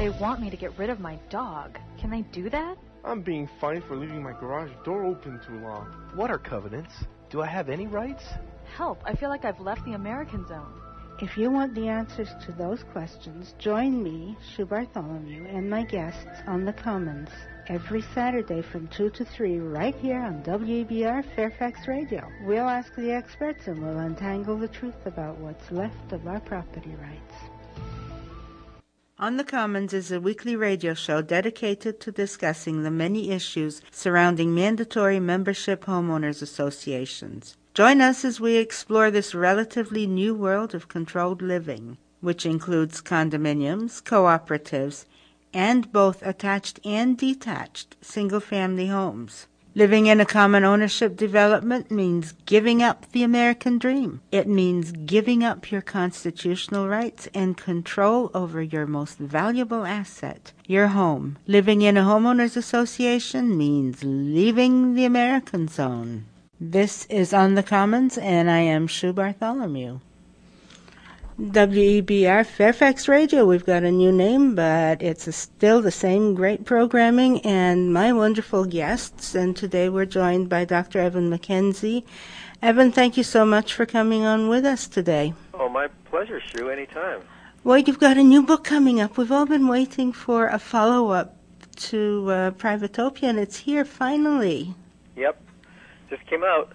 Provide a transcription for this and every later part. They want me to get rid of my dog. Can they do that? I'm being fined for leaving my garage door open too long. What are covenants? Do I have any rights? Help, I feel like I've left the American zone. If you want the answers to those questions, join me, Shu Bartholomew, and my guests on the Commons every Saturday from 2 to 3 right here on WBR Fairfax Radio. We'll ask the experts and we'll untangle the truth about what's left of our property rights. On the Commons is a weekly radio show dedicated to discussing the many issues surrounding mandatory membership homeowners associations. Join us as we explore this relatively new world of controlled living, which includes condominiums, cooperatives, and both attached and detached single-family homes. Living in a common ownership development means giving up the American dream. It means giving up your constitutional rights and control over your most valuable asset, your home. Living in a homeowners association means leaving the American zone. This is On the Commons, and I am Shu Bartholomew. WBR Fairfax Radio, we've got a new name, but it's still the same great programming and my wonderful guests. And today we're joined by Dr. Evan McKenzie. Evan, thank you so much for coming on with us today. Oh, my pleasure, Shu, anytime. Well, you've got a new book coming up. We've all been waiting for a follow-up to Privatopia, and it's here finally. Yep. Just came out.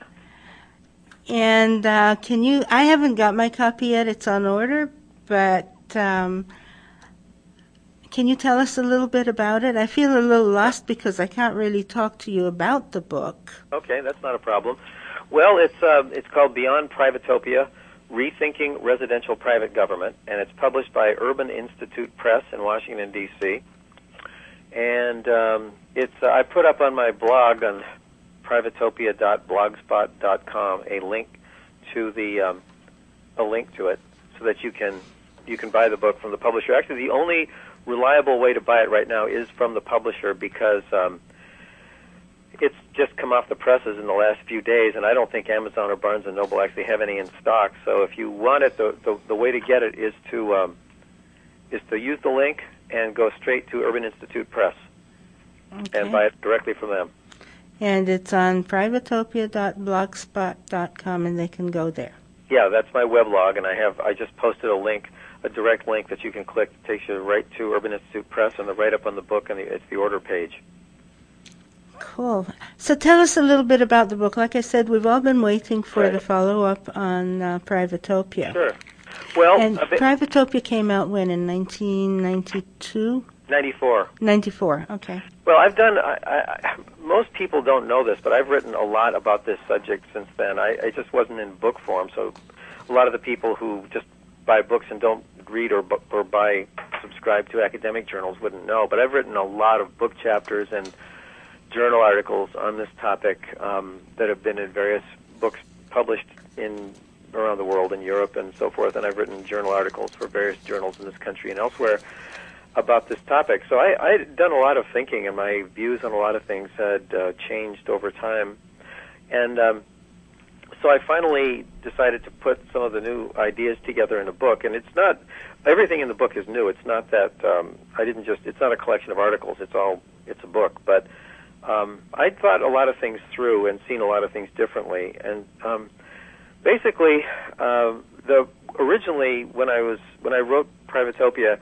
And can you, I haven't got my copy yet, it's on order, but can you tell us a little bit about it? I feel a little lost because I can't really talk to you about the book. Okay, that's not a problem. Well, it's called Beyond Privatopia, Rethinking Residential Private Government, and it's published by Urban Institute Press in Washington, D.C. And I put up on my blog on privatopia.blogspot.com a link to it so that you can buy the book from the publisher. Actually, the only reliable way to buy it right now is from the publisher because it's just come off the presses in the last few days, and I don't think Amazon or Barnes & Noble actually have any in stock. So if you want it, the way to get it is to use the link and go straight to Urban Institute Press and buy it directly from them. And it's on privatopia.blogspot.com, and they can go there. Yeah, that's my weblog, and I just posted a link, a direct link that you can click that takes you right to Urban Institute Press and the write-up on the book, and it's the order page. Cool. So tell us a little bit about the book. Like I said, we've all been waiting for the follow-up on Privatopia. Sure. Well, and Privatopia came out when, in 1992? 94. 94, okay. Well, I've done, most people don't know this, but I've written a lot about this subject since then. I just wasn't in book form, so a lot of the people who just buy books and don't read or buy, subscribe to academic journals wouldn't know. But I've written a lot of book chapters and journal articles on this topic that have been in various books published in around the world, in Europe and so forth, and I've written journal articles for various journals in this country and elsewhere about this topic. So I'd done a lot of thinking, and my views on a lot of things had changed over time. And so I finally decided to put some of the new ideas together in a book. And it's not, everything in the book is new. It's not that it's not a collection of articles. It's a book. But I thought a lot of things through and seen a lot of things differently. And basically, originally when I wrote Privatopia,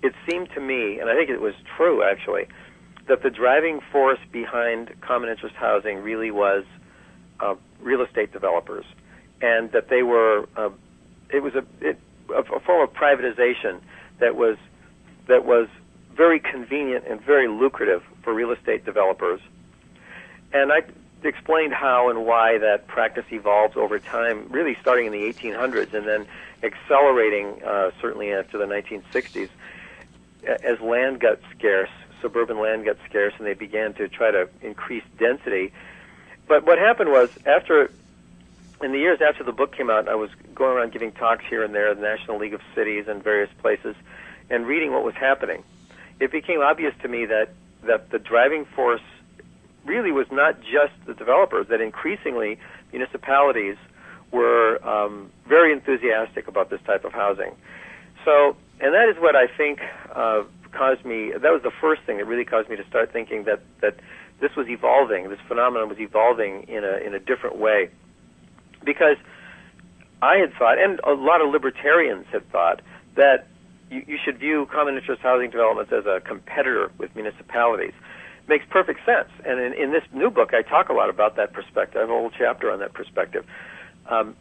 it seemed to me, and I think it was true actually, that the driving force behind common interest housing really was real estate developers, and that they were it was a form of privatization that was very convenient and very lucrative for real estate developers. And I explained how and why that practice evolves over time, really starting in the 1800s and then accelerating certainly after the 1960s. As land got scarce, suburban land got scarce, and they began to try to increase density. But what happened was, in the years after the book came out, I was going around giving talks here and there, the National League of Cities and various places, and reading what was happening. It became obvious to me that the driving force really was not just the developers, that increasingly municipalities were very enthusiastic about this type of housing. So, and that is what I think caused me, that was the first thing that really caused me to start thinking that this was evolving, this phenomenon was evolving in a different way. Because I had thought, and a lot of libertarians had thought, that you should view common interest housing developments as a competitor with municipalities. Makes perfect sense. And in this new book, I talk a lot about that perspective. I have a whole chapter on that perspective.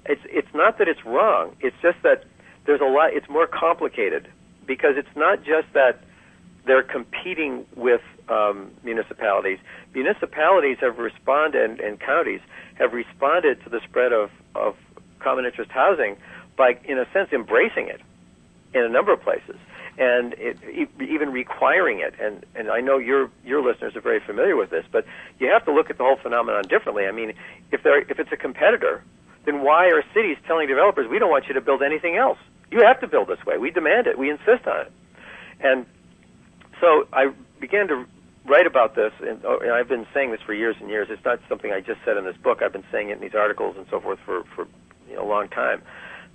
It's not that it's wrong. It's just that there's a lot. It's more complicated because it's not just that they're competing with municipalities. Municipalities have responded, and counties have responded to the spread of common interest housing by, in a sense, embracing it in a number of places, and even requiring it. And I know your listeners are very familiar with this, but you have to look at the whole phenomenon differently. I mean, if it's a competitor, then why are cities telling developers, we don't want you to build anything else? You have to build this way. We demand it. We insist on it. And so I began to write about this, and I've been saying this for years and years. It's not something I just said in this book. I've been saying it in these articles and so forth for a long time,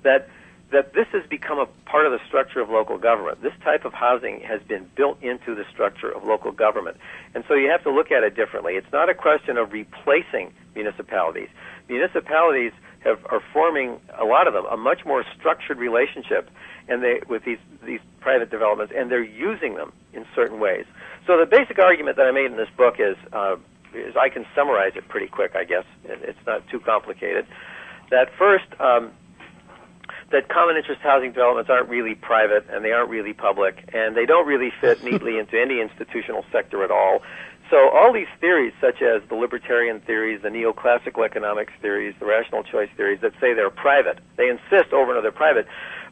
that this has become a part of the structure of local government. This type of housing has been built into the structure of local government. And so you have to look at it differently. It's not a question of replacing municipalities. Municipalities are forming, a lot of them, a much more structured relationship with these private developments, and they're using them in certain ways. So the basic argument that I made in this book is I can summarize it pretty quick, I guess. It's not too complicated. That first... that common interest housing developments aren't really private, and they aren't really public, and they don't really fit neatly into any institutional sector at all. So all these theories, such as the libertarian theories, the neoclassical economics theories, the rational choice theories that say they're private, they insist over another private,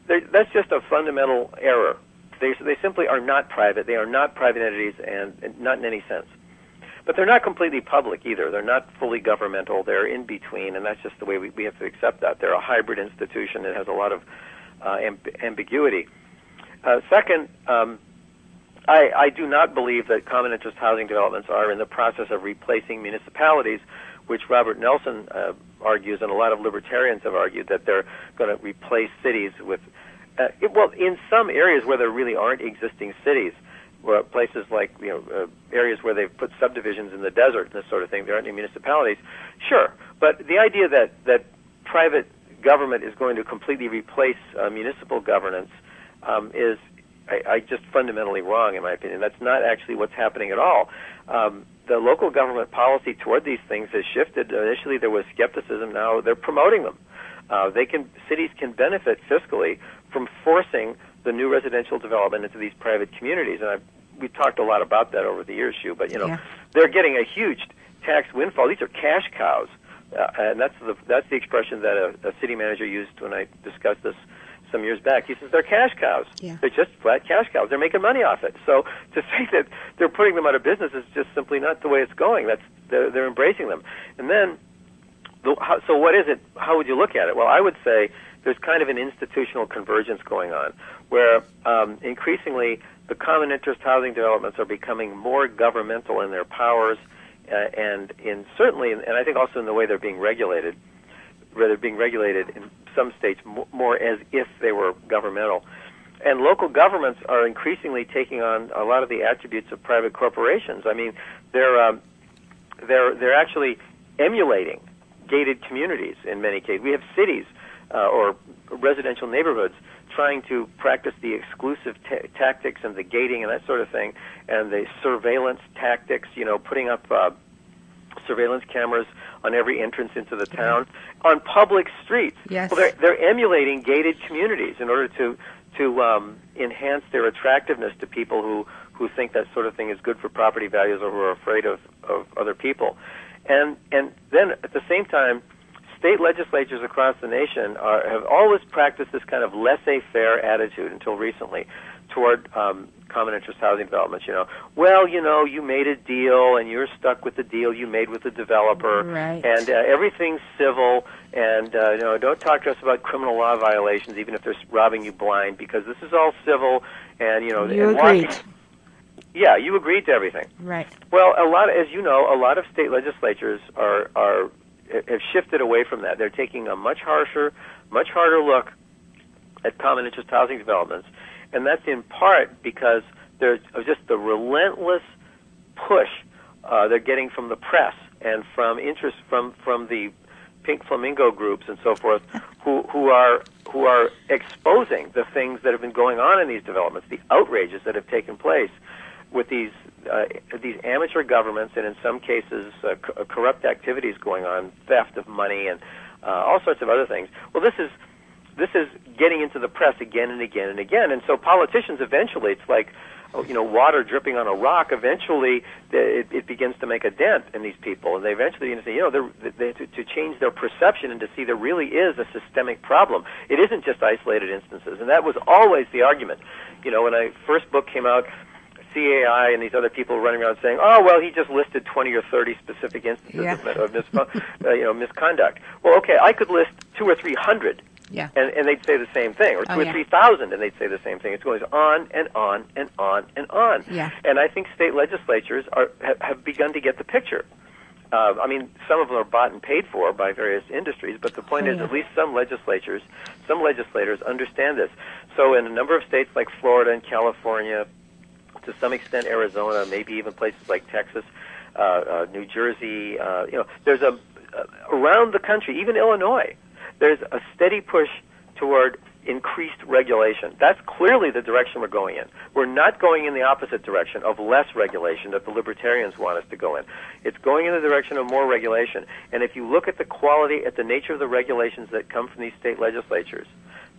that's just a fundamental error. They simply are not private. They are not private entities, and not in any sense. But they're not completely public either. They're not fully governmental. They're in between, and that's just the way we have to accept that. They're a hybrid institution that has a lot of ambiguity. Second, I do not believe that common interest housing developments are in the process of replacing municipalities, which Robert Nelson argues, and a lot of libertarians have argued, that they're going to replace cities with... in some areas where there really aren't existing cities, places like areas where they've put subdivisions in the desert and this sort of thing, there aren't any municipalities, sure. But the idea that private government is going to completely replace municipal governance is, I just fundamentally wrong in my opinion. That's not actually what's happening at all. The local government policy toward these things has shifted. Initially there was skepticism. Now they're promoting them. Cities can benefit fiscally from forcing the new residential development into these private communities, and we've talked a lot about that over the years, Shu. But They're getting a huge tax windfall. These are cash cows, and that's the expression that a city manager used when I discussed this some years back. He says they're cash cows. Yeah. They're just flat cash cows. They're making money off it. So to say that they're putting them out of business is just simply not the way it's going. They're embracing them. And then, so what is it? How would you look at it? Well, I would say there's kind of an institutional convergence going on where increasingly the common interest housing developments are becoming more governmental in their powers and I think also in the way they're being regulated, where they're being regulated in some states more as if they were governmental. And local governments are increasingly taking on a lot of the attributes of private corporations. I mean, they're actually emulating gated communities in many cases. We have cities or residential neighborhoods trying to practice the exclusive tactics and the gating and that sort of thing, and the surveillance tactics, putting up surveillance cameras on every entrance into the town, on public streets. Yes. Well, they're emulating gated communities in order to enhance their attractiveness to people who think that sort of thing is good for property values or who are afraid of other people. And then at the same time, state legislatures across the nation have always practiced this kind of laissez-faire attitude until recently toward common interest housing developments. You made a deal, and you're stuck with the deal you made with the developer, right. And everything's civil, and don't talk to us about criminal law violations, even if they're robbing you blind, because this is all civil, and you agreed. Yeah, you agreed to everything. Right. Well, a lot of state legislatures have shifted away from that. They're taking a much harsher, much harder look at common interest housing developments, and that's in part because there's just the relentless push they're getting from the press and from interest from the Pink Flamingo groups and so forth, who are exposing the things that have been going on in these developments, the outrages that have taken place with these amateur governments, and in some cases corrupt activities going on, theft of money and all sorts of other things. Well, this is getting into the press again and again and again, and so politicians eventually, it's like, you know, water dripping on a rock. Eventually, it begins to make a dent in these people, and they eventually begin to say, you know, to change their perception and to see there really is a systemic problem. It isn't just isolated instances, and that was always the argument. You know, when my first book came out, CAI and these other people running around saying, oh, well, he just listed 20 or 30 specific instances of misconduct. Well, okay, I could list 200 or 300. Yeah. And they'd say the same thing, or 2,000 or 3,000, and they'd say the same thing. It's going on and on and on and on. Yeah. And I think state legislatures have begun to get the picture. I mean, some of them are bought and paid for by various industries, but the point is at least some legislators understand this. So in a number of states like Florida and California, to some extent Arizona, maybe even places like Texas, New Jersey, you know, there's around the country, even Illinois, there's a steady push toward increased regulation. That's clearly the direction we're going in. We're not going in the opposite direction of less regulation that the libertarians want us to go in. It's going in the direction of more regulation. And if you look at the quality, at the nature of the regulations that come from these state legislatures,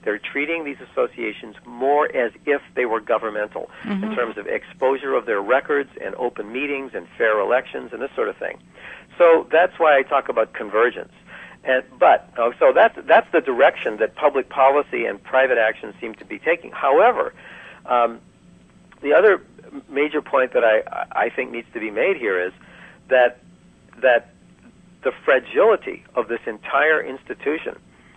they're treating these associations more as if they were governmental in terms of exposure of their records and open meetings and fair elections and this sort of thing. So that's why I talk about convergence. So that's the direction that public policy and private action seem to be taking. However, the other major point that I think needs to be made here is that the fragility of this entire institution,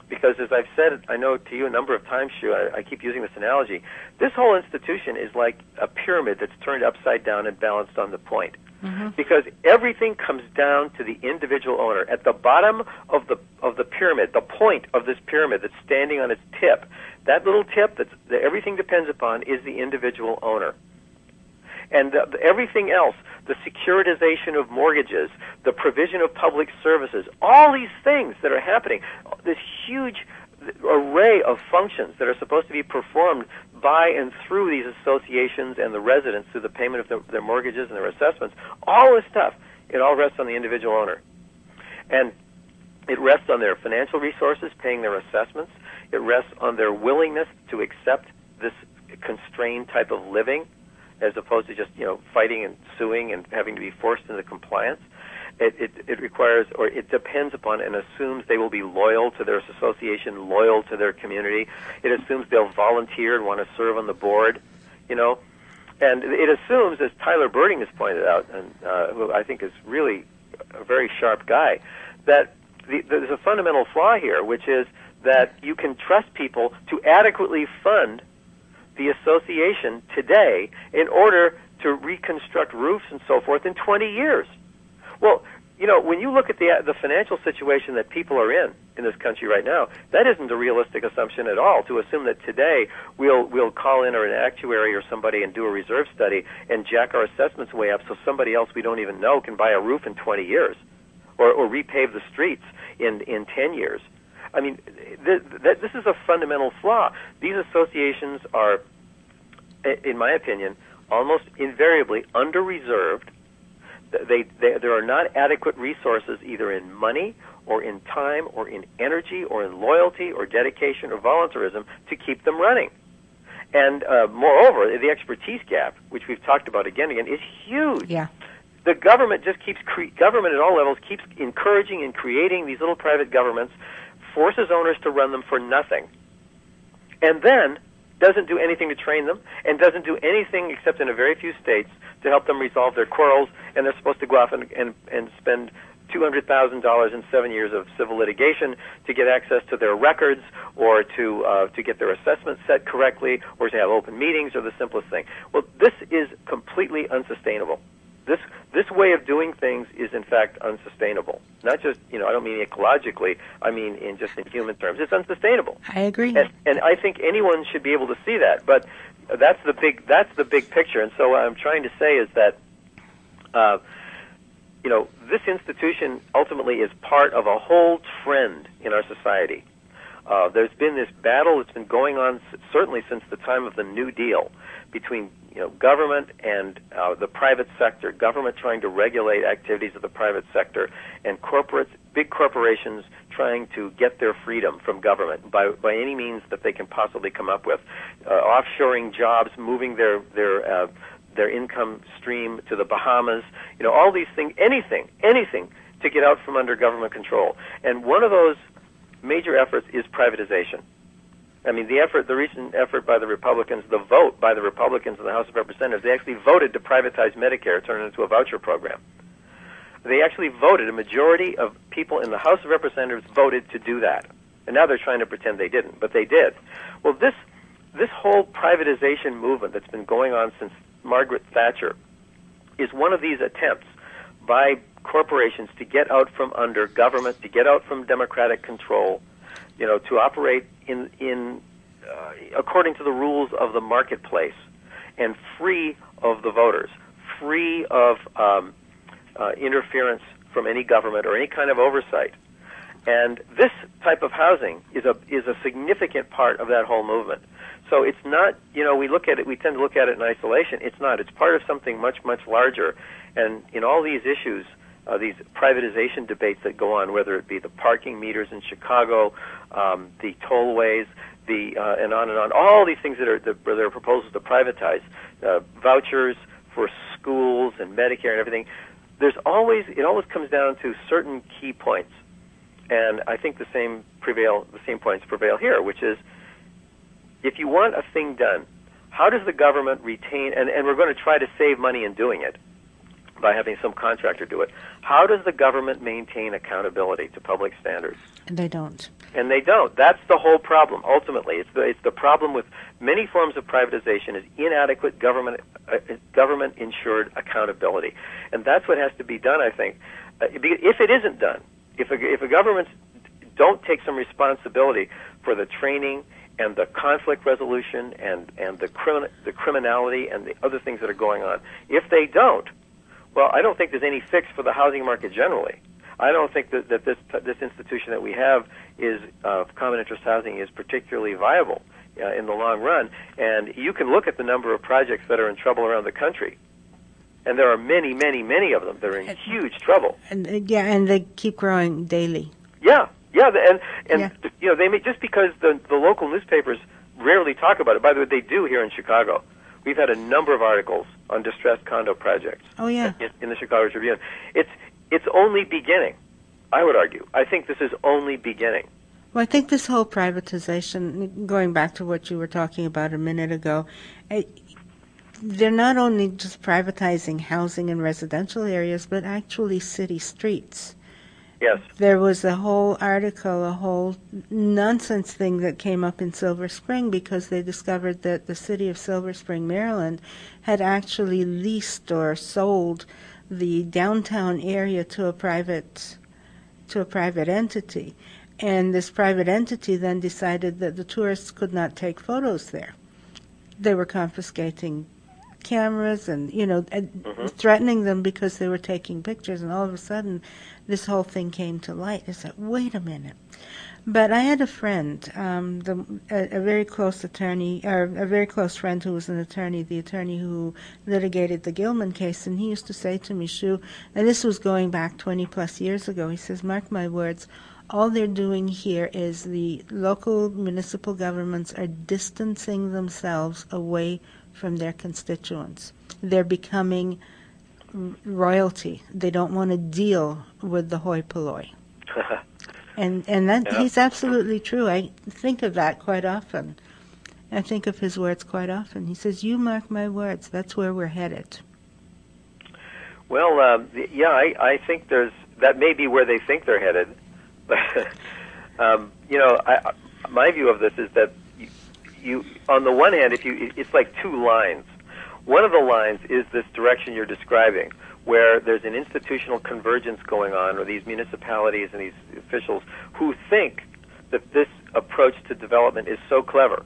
because as I've said, I know to you a number of times, Shu, I keep using this analogy, this whole institution is like a pyramid that's turned upside down and balanced on the point. Because everything comes down to the individual owner. At the bottom of the pyramid, the point of this pyramid that's standing on its tip, that little tip that everything depends upon is the individual owner. And everything else, the securitization of mortgages, the provision of public services, all these things that are happening, this huge array of functions that are supposed to be performed by and through these associations and the residents through the payment of their mortgages and their assessments, all this stuff, it all rests on the individual owner. And it rests on their financial resources, paying their assessments. It rests on their willingness to accept this constrained type of living as opposed to just, you know, fighting and suing and having to be forced into compliance. It requires, or it depends upon and assumes they will be loyal to their association, loyal to their community. It assumes they'll volunteer and want to serve on the board, you know. And it assumes, as Tyler Birding has pointed out, and who I think is really a very sharp guy, that there's a fundamental flaw here, which is that you can trust people to adequately fund the association today in order to reconstruct roofs and so forth in 20 years. Well, you know, when you look at the financial situation that people are in this country right now, that isn't a realistic assumption at all, to assume that today we'll call in an actuary or somebody and do a reserve study and jack our assessments way up so somebody else we don't even know can buy a roof in 20 years or repave the streets in 10 years. I mean, this is a fundamental flaw. These associations are, in my opinion, almost invariably under-reserved. There are not adequate resources either in money or in time or in energy or in loyalty or dedication or voluntarism to keep them running. And moreover, the expertise gap, which we've talked about again and again, is huge. Yeah. The government just keeps government at all levels keeps encouraging and creating these little private governments, forces owners to run them for nothing, and then doesn't do anything to train them, and doesn't do anything except in a very few states to help them resolve their quarrels, and they're supposed to go off and spend $200,000 in 7 years of civil litigation to get access to their records, or to get their assessments set correctly, or to have open meetings, or the simplest thing. Well, this is completely unsustainable. This way of doing things is, in fact, unsustainable. Not just, you know, I don't mean ecologically, I mean in just in human terms. It's unsustainable. I agree. And I think anyone should be able to see that. But That's the big picture. And so what I'm trying to say is that, you know, this institution ultimately is part of a whole trend in our society. There's been this battle that's been going on certainly since the time of the New Deal between, you know, government and the private sector, government trying to regulate activities of the private sector, and corporates, big corporations trying to get their freedom from government by any means that they can possibly come up with, offshoring jobs, moving their income stream to the Bahamas, you know, all these things, anything to get out from under government control. And one of those major efforts is privatization. I mean, the recent effort by the Republicans, the vote by the Republicans in the House of Representatives, they actually voted to privatize Medicare, turn it into a voucher program. They actually voted, a majority of people in the House of Representatives voted to do that. And now they're trying to pretend they didn't, but they did. Well, this whole privatization movement that's been going on since Margaret Thatcher is one of these attempts by corporations to get out from under government, to get out from democratic control, you know, to operate in according to the rules of the marketplace, and free of the voters, free of interference from any government or any kind of oversight. And this type of housing is a significant part of that whole movement. So it's not, you know, we tend to look at it in isolation. It's not. It's part of something much, much larger. And in all these issues, these privatization debates that go on, whether it be the parking meters in Chicago, the tollways, and on and on, all these things that are proposals to privatize, vouchers for schools and Medicare and everything, it always comes down to certain key points. And I think the same points prevail here, which is, if you want a thing done, how does the government retain, and we're going to try to save money in doing it by having some contractor do it, how does the government maintain accountability to public standards? And they don't. That's the whole problem, ultimately. It's the problem with many forms of privatization is inadequate government-insured accountability. And that's what has to be done, I think. If it isn't done, if a government don't take some responsibility for the training and the conflict resolution and the criminality and the other things that are going on, if they don't, well, I don't think there's any fix for the housing market generally. I don't think that this institution that we have is common interest housing is particularly viable in the long run. And you can look at the number of projects that are in trouble around the country. And there are many, many, many of them that are in huge trouble. And they keep growing daily. Yeah. You know, they may, just because the local newspapers rarely talk about it. By the way, they do here in Chicago. We've had a number of articles on distressed condo projects. Oh yeah, in the Chicago Tribune. It's only beginning, I would argue. I think this is only beginning. Well, I think this whole privatization, going back to what you were talking about a minute ago, they're not only just privatizing housing in residential areas, but actually city streets. Yes. There was a whole article, a whole nonsense thing that came up in Silver Spring because they discovered that the city of Silver Spring, Maryland, had actually leased or sold the downtown area to a private entity. And this private entity then decided that the tourists could not take photos there. They were confiscating cameras and, you know, threatening them because they were taking pictures, and all of a sudden this whole thing came to light. I said, wait a minute. But I had a friend, a very close attorney, or a very close friend who was an attorney, the attorney who litigated the Gilman case, and he used to say to me, Shu, and this was going back 20 plus years ago, he says, mark my words, all they're doing here is the local municipal governments are distancing themselves away from their constituents. They're becoming royalty. They don't want to deal with the hoi polloi. and that, yeah. He's absolutely true. I think of that quite often. I think of his words quite often. He says, you mark my words, that's where we're headed. Well, I think that may be where they think they're headed. You know, my view of this is that you, on the one hand, it's like two lines. One of the lines is this direction you're describing, where there's an institutional convergence going on, or these municipalities and these officials who think that this approach to development is so clever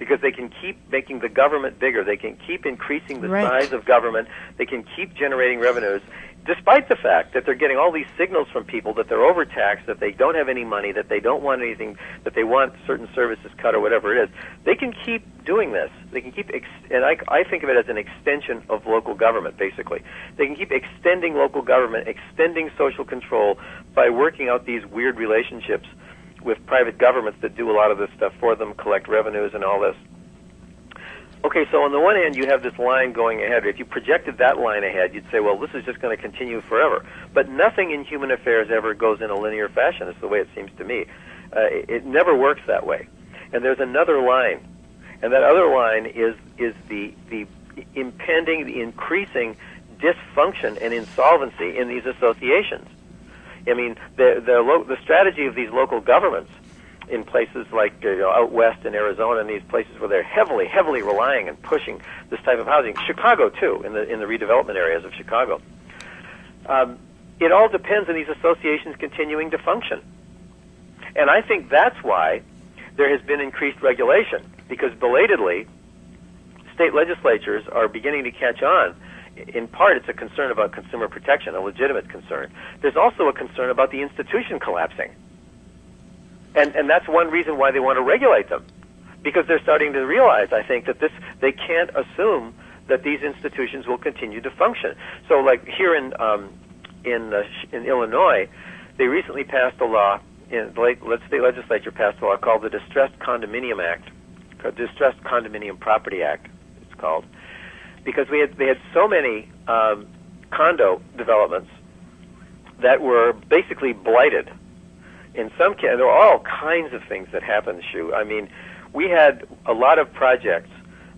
because they can keep making the government bigger. They can keep increasing the size of government. They can keep generating revenues, despite the fact that they're getting all these signals from people that they're overtaxed, that they don't have any money, that they don't want anything, that they want certain services cut or whatever it is. They can keep doing this. They can keep, and I think of it as an extension of local government, basically. They can keep extending local government, extending social control by working out these weird relationships with private governments that do a lot of this stuff for them, collect revenues and all this. Okay, so on the one hand, you have this line going ahead. If you projected that line ahead, you'd say, well, this is just going to continue forever. But nothing in human affairs ever goes in a linear fashion. It's the way it seems to me. It never works that way. And there's another line. And that other line is the impending, the increasing dysfunction and insolvency in these associations. I mean, the strategy of these local governments in places like out west in Arizona, and these places where they're heavily, heavily relying and pushing this type of housing, Chicago too, in the redevelopment areas of Chicago. It all depends on these associations continuing to function, and I think that's why there has been increased regulation, because belatedly, state legislatures are beginning to catch on. In part, it's a concern about consumer protection, a legitimate concern. There's also a concern about the institution collapsing. And that's one reason why they want to regulate them, because they're starting to realize, I think, that this, they can't assume that these institutions will continue to function. So, like here in Illinois, they recently passed a law. The state legislature passed a law called the Distressed Condominium Act, or Distressed Condominium Property Act, it's called, because they had so many condo developments that were basically blighted. In some cases, there were all kinds of things that happened, Shu. I mean, we had a lot of projects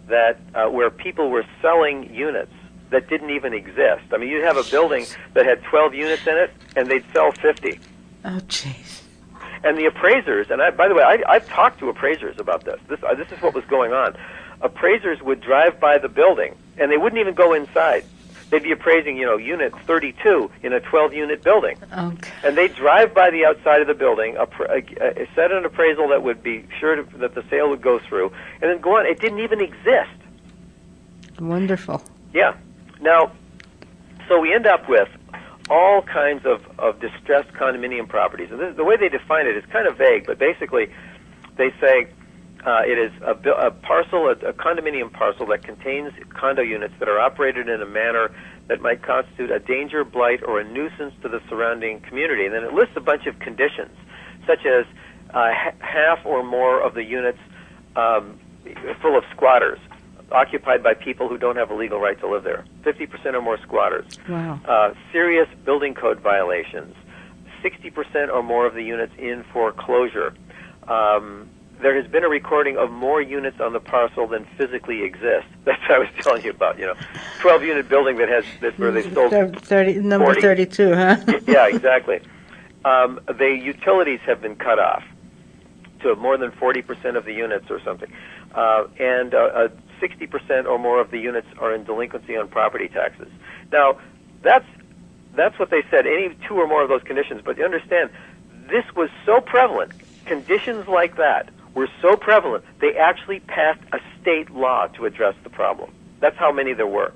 that where people were selling units that didn't even exist. I mean, you'd have a building that had 12 units in it, and they'd sell 50. Oh, jeez. And the appraisers, and by the way, I've talked to appraisers about this. This is what was going on. Appraisers would drive by the building, and they wouldn't even go inside. They'd be appraising, unit 32 in a 12-unit building. Okay. And they'd drive by the outside of the building, set an appraisal that would be sure that the sale would go through, and then go on. It didn't even exist. Wonderful. Yeah. Now, so we end up with all kinds of distressed condominium properties. And the way they define it is kind of vague, but basically they say it is a condominium parcel that contains condo units that are operated in a manner that might constitute a danger, blight, or a nuisance to the surrounding community. And then it lists a bunch of conditions, such as half or more of the units full of squatters, occupied by people who don't have a legal right to live there, 50% or more squatters. Wow. Serious building code violations, 60% or more of the units in foreclosure. There has been a recording of more units on the parcel than physically exist. That's what I was telling you about, 12-unit building where they sold 30, number 40. 32, huh? Yeah, exactly. The utilities have been cut off to more than 40% of the units or something. And 60% or more of the units are in delinquency on property taxes. Now, that's what they said, any two or more of those conditions. But you understand, this was so prevalent. Conditions like that were so prevalent, they actually passed a state law to address the problem. That's how many there were.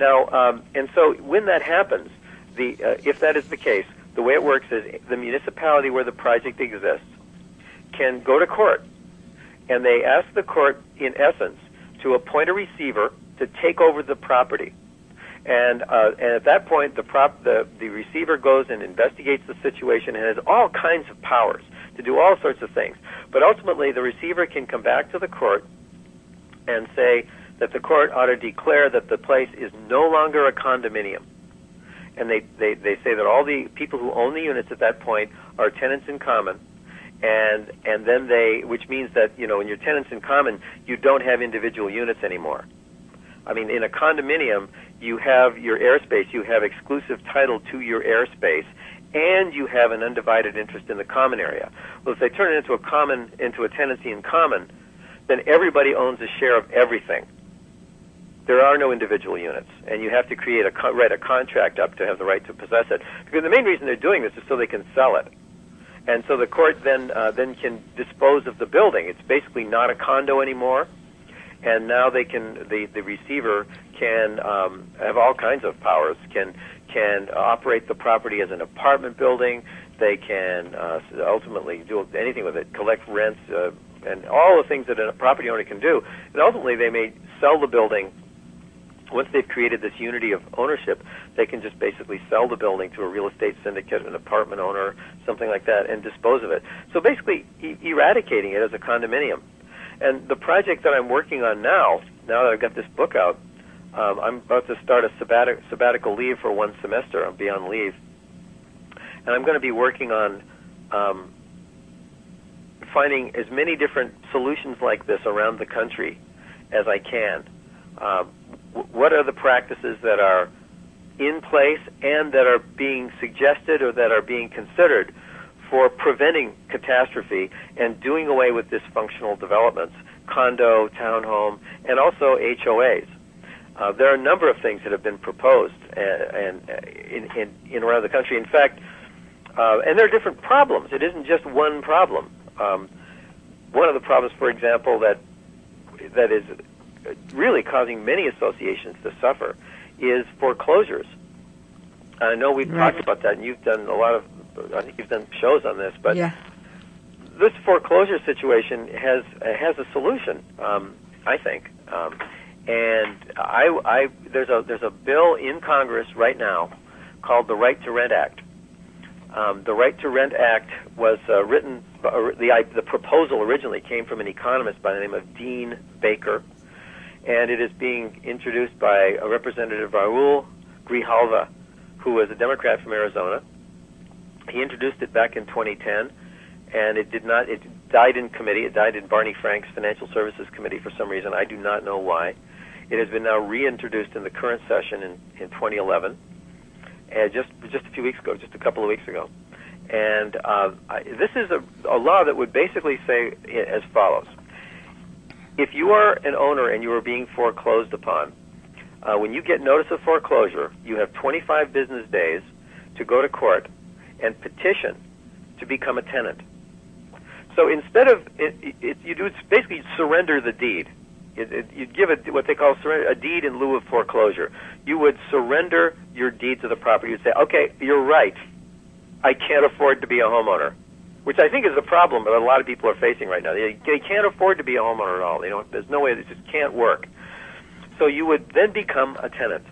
Now, and so when that happens, if that is the case, the way it works is the municipality where the project exists can go to court, and they ask the court, in essence, to appoint a receiver to take over the property. And at that point, the receiver goes and investigates the situation and has all kinds of powers to do all sorts of things. But ultimately, the receiver can come back to the court and say that the court ought to declare that the place is no longer a condominium. And they say that all the people who own the units at that point are tenants in common. And then which means that, when you're tenants in common, you don't have individual units anymore. I mean, in a condominium, you have your airspace, you have exclusive title to your airspace, and you have an undivided interest in the common area. Well, if they turn it into a tenancy in common, then everybody owns a share of everything. There are no individual units, and you have to create a contract up to have the right to possess it. Because the main reason they're doing this is so they can sell it. And so the court then can dispose of the building. It's basically not a condo anymore, and now they can the receiver can have all kinds of powers. Can operate the property as an apartment building. They can ultimately do anything with it, collect rents, and all the things that a property owner can do. And ultimately, they may sell the building. Once they've created this unity of ownership, they can just basically sell the building to a real estate syndicate, an apartment owner, something like that, and dispose of it. So basically eradicating it as a condominium. And the project that I'm working on now that I've got this book out, I'm about to start a sabbatical leave for one semester. I'll be on leave. And I'm going to be working on finding as many different solutions like this around the country as I can. What are the practices that are in place and that are being suggested or that are being considered for preventing catastrophe and doing away with dysfunctional developments, condo, townhome, and also HOAs? There are a number of things that have been proposed and around the country. In fact, and there are different problems. It isn't just one problem. One of the problems, for example, that is really causing many associations to suffer is foreclosures. I know we've talked about that, and you've done I think you've done shows on this, but this foreclosure situation has a solution, I think. And there's a bill in Congress right now called the Right to Rent Act. The Right to Rent Act was written. The proposal originally came from an economist by the name of Dean Baker, and it is being introduced by a Representative Raul Grijalva, who is a Democrat from Arizona. He introduced it back in 2010, and it did not. It died in committee. It died in Barney Frank's Financial Services Committee for some reason. I do not know why. It has been now reintroduced in the current session in 2011, and just a few weeks ago, just a couple of weeks ago. And this is a law that would basically say as follows. If you are an owner and you are being foreclosed upon, when you get notice of foreclosure, you have 25 business days to go to court and petition to become a tenant. So instead of you do basically surrender the deed. You'd give what they call a deed in lieu of foreclosure. You would surrender your deed to the property. You'd say, okay, you're right. I can't afford to be a homeowner, which I think is a problem that a lot of people are facing right now. They can't afford to be a homeowner at all. They don't, there's no way. It just can't work. So you would then become a tenant.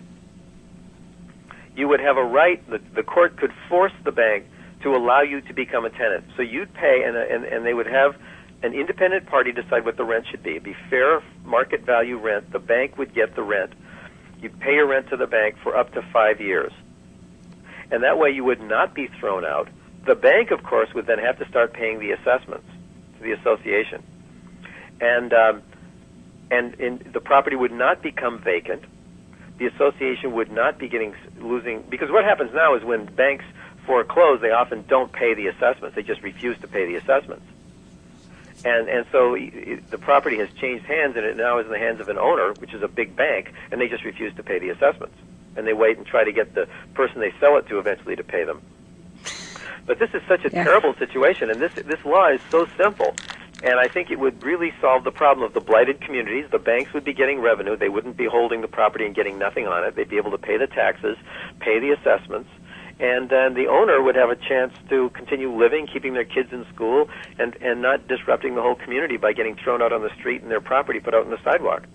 You would have a right. The court could force the bank to allow you to become a tenant. So you'd pay, and they would have an independent party decide what the rent should be. It'd be fair market value rent. The bank would get the rent. You'd pay your rent to the bank for up to 5 years. And that way you would not be thrown out. The bank, of course, would then have to start paying the assessments to the association. And the property would not become vacant. The association would not be losing, because what happens now is when banks foreclose, they often don't pay the assessments. They just refuse to pay the assessments. And so the property has changed hands, and it now is in the hands of an owner, which is a big bank, and they just refuse to pay the assessments. And they wait and try to get the person they sell it to eventually to pay them. But this is such a terrible situation, and this law is so simple. And I think it would really solve the problem of the blighted communities. The banks would be getting revenue. They wouldn't be holding the property and getting nothing on it. They'd be able to pay the taxes, pay the assessments, and then the owner would have a chance to continue living, keeping their kids in school, and not disrupting the whole community by getting thrown out on the street and their property put out on the sidewalk.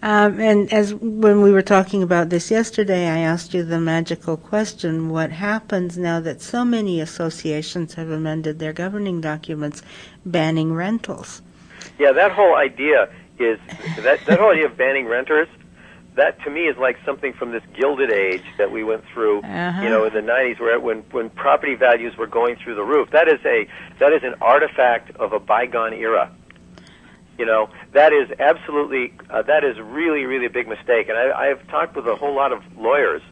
And as when we were talking about this yesterday, I asked you the magical question, what happens now that so many associations have amended their governing documents banning rentals? Yeah, that whole idea is, that whole idea of banning renters, that to me is like something from this Gilded Age that we went through, you know, in the 90s, where when property values were going through the roof. That is an artifact of a bygone era. You know, that is absolutely, that is really, really a big mistake. And I have talked with a whole lot of lawyers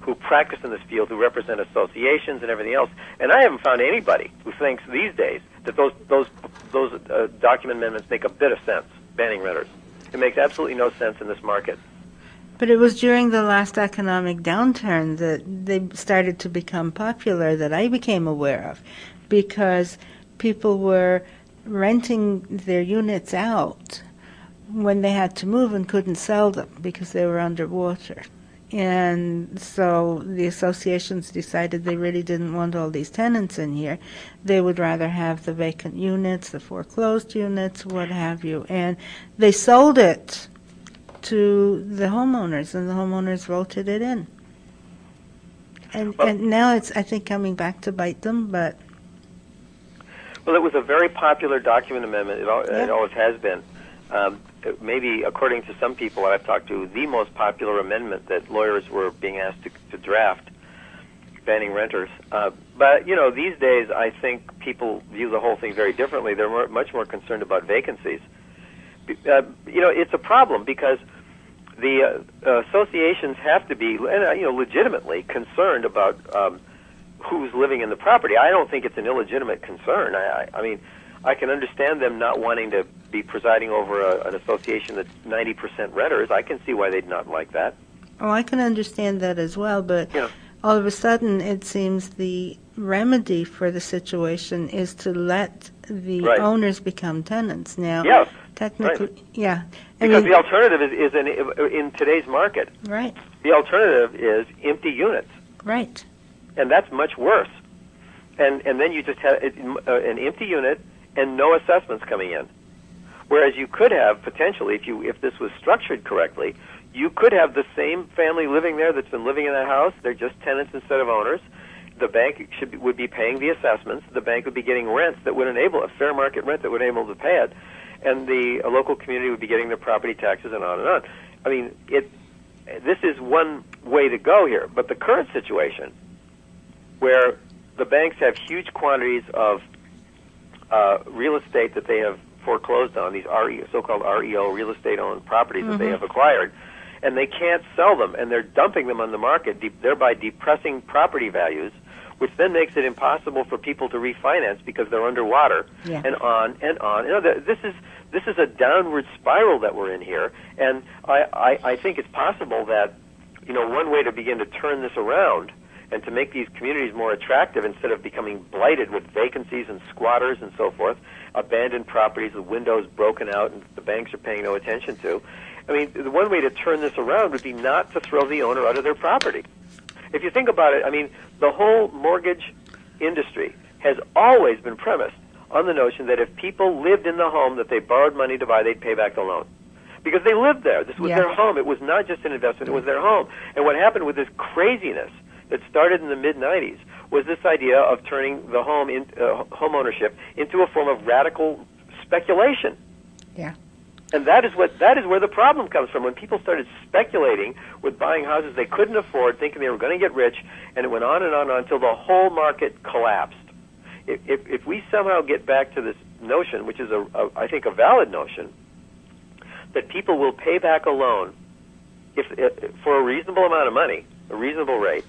who practice in this field, who represent associations and everything else, and I haven't found anybody who thinks these days that those document amendments make a bit of sense, banning renters. It makes absolutely no sense in this market. But it was during the last economic downturn that they started to become popular that I became aware of. because people were renting their units out when they had to move and couldn't sell them because they were underwater. And so the associations decided they really didn't want all these tenants in here. They would rather have the vacant units, the foreclosed units, what have you. And they sold it to the homeowners, and the homeowners voted it in. And now it's, I think, coming back to bite them, but... Well, it was a very popular document amendment. It always has been. Maybe, according to some people I've talked to, the most popular amendment that lawyers were being asked to draft, banning renters. But, you know, these days I think people view the whole thing very differently. They're much more concerned about vacancies. You know, it's a problem because the associations have to be, you know, legitimately concerned about who's living in the property. I don't think it's an illegitimate concern. I mean, I can understand them not wanting to be presiding over an association that's 90% renters. I can see why they'd not like that. Oh, I can understand that as well, but yeah. All of a sudden it seems the remedy for the situation is to let the owners become tenants now. Yes. Technically, yeah. Because the alternative is in today's market. Right. The alternative is empty units. Right. And that's much worse. And then you just have an empty unit and no assessments coming in. Whereas you could have, potentially, if this was structured correctly, you could have the same family living there that's been living in that house. They're just tenants instead of owners. The bank would be paying the assessments. The bank would be getting rents that would enable a fair market rent that would enable them to pay it. And the local community would be getting their property taxes and on and on. I mean, this is one way to go here. But the current situation, where the banks have huge quantities of real estate that they have foreclosed on, these so-called REO, real estate-owned properties that they have acquired, and they can't sell them, and they're dumping them on the market, thereby depressing property values, which then makes it impossible for people to refinance because they're underwater, and on and on. You know, this is a downward spiral that we're in here, and I think it's possible that, you know, one way to begin to turn this around and to make these communities more attractive instead of becoming blighted with vacancies and squatters and so forth, abandoned properties with windows broken out and the banks are paying no attention to. I mean, the one way to turn this around would be not to throw the owner out of their property. If you think about it, I mean, the whole mortgage industry has always been premised on the notion that if people lived in the home that they borrowed money to buy, they'd pay back the loan. Because they lived there. This was their home. It was not just an investment. It was their home. And what happened with this craziness that started in the mid-'90s was this idea of turning the home ownership into a form of radical speculation. Yeah. And that is where the problem comes from. When people started speculating with buying houses they couldn't afford, thinking they were going to get rich, and it went on and on and on until the whole market collapsed. If we somehow get back to this notion, which is I think a valid notion, that people will pay back a loan if for a reasonable amount of money, a reasonable rate,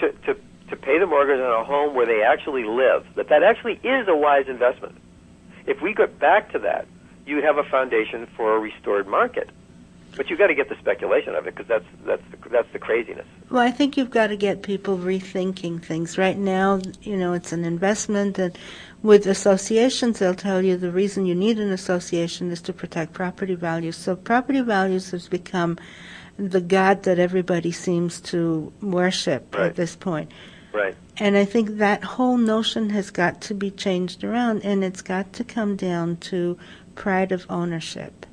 to pay the mortgage on a home where they actually live, that actually is a wise investment. If we get back to that, you'd have a foundation for a restored market. But you've got to get the speculation of it, because that's the craziness. Well, I think you've got to get people rethinking things. Right now, you know, it's an investment, and with associations, they'll tell you the reason you need an association is to protect property values. So property values has become the god that everybody seems to worship at this point. Right. And I think that whole notion has got to be changed around, and it's got to come down to pride of ownership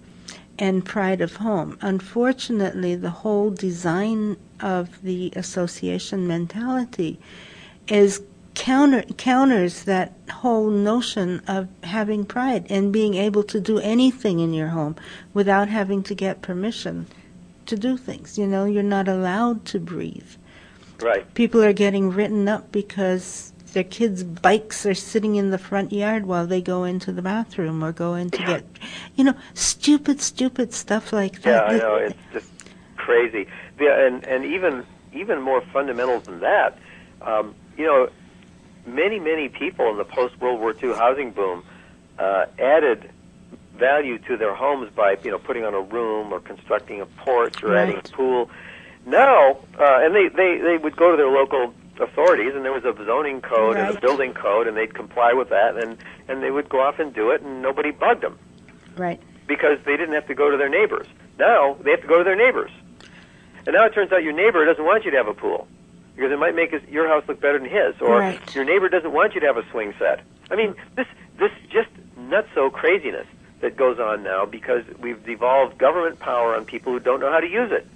and pride of home. Unfortunately, the whole design of the association mentality is counters that whole notion of having pride and being able to do anything in your home without having to get permission to do things. You know, you're not allowed to breathe. Right. People are getting written up because their kids' bikes are sitting in the front yard while they go into the bathroom or go in to get, you know, stupid stuff like that. Yeah, I know. It's just crazy. Yeah, and even more fundamental than that, you know, many people in the post-World War II housing boom added value to their homes by, you know, putting on a room or constructing a porch or adding a pool. Now, and they would go to their local authorities, and there was a zoning code and a building code, and they'd comply with that, and they would go off and do it, and nobody bugged them. Right. Because they didn't have to go to their neighbors. Now they have to go to their neighbors. And now it turns out your neighbor doesn't want you to have a pool because it might make your house look better than his, or right. your neighbor doesn't want you to have a swing set. I mean, this just nutso craziness that goes on now because we've devolved government power on people who don't know how to use it.